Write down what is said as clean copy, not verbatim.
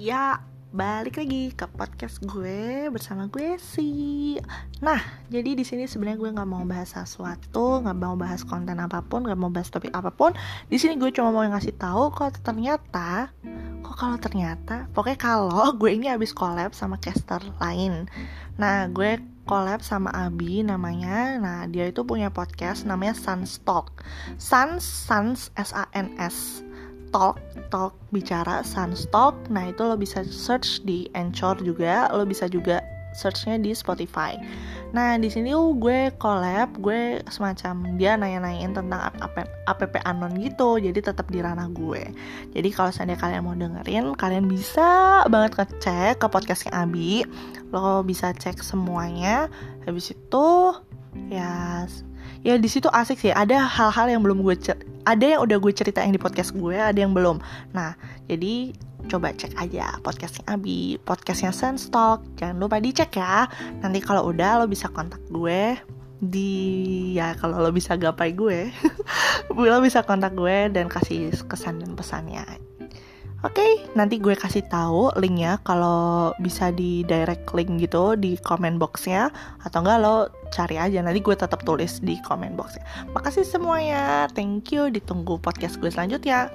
Ya, balik lagi ke podcast gue bersama gue sih. Nah, jadi di sini sebenarnya gue nggak mau bahas sesuatu, nggak mau bahas konten apapun, nggak mau bahas topik apapun. Di sini gue cuma mau ngasih tahu kalau ternyata, pokoknya kalau gue ini habis collab sama caster lain. Nah, gue collab sama Abi namanya. Nah, dia itu punya podcast namanya SansTalk. Sans SANS. Talk bicara, SansTalk. Nah, itu lo bisa search di Anchor juga, lo bisa juga searchnya di Spotify. Nah, di sini gue collab, gue semacam dia nanya-nanyain tentang app anon gitu, jadi tetap di ranah gue. Jadi kalau seandainya kalian mau dengerin, kalian bisa banget ngecek ke podcastnya Abi, lo bisa cek semuanya. Habis itu, ya di situ asik sih. Ada hal-hal yang belum gue ada yang udah gue ceritain di podcast gue, ada yang belum. Nah, jadi coba cek aja podcastnya Abi, podcastnya SansTalk. Jangan lupa dicek ya. Nanti kalau udah lo bisa kontak gue kalau lo bisa gapai gue, lo bisa kontak gue dan kasih kesan dan pesannya. Oke, nanti gue kasih tahu linknya, kalau bisa di direct link gitu di comment boxnya, atau enggak lo cari aja, nanti gue tetap tulis di comment boxnya. Makasih semuanya, thank you, ditunggu podcast gue selanjutnya.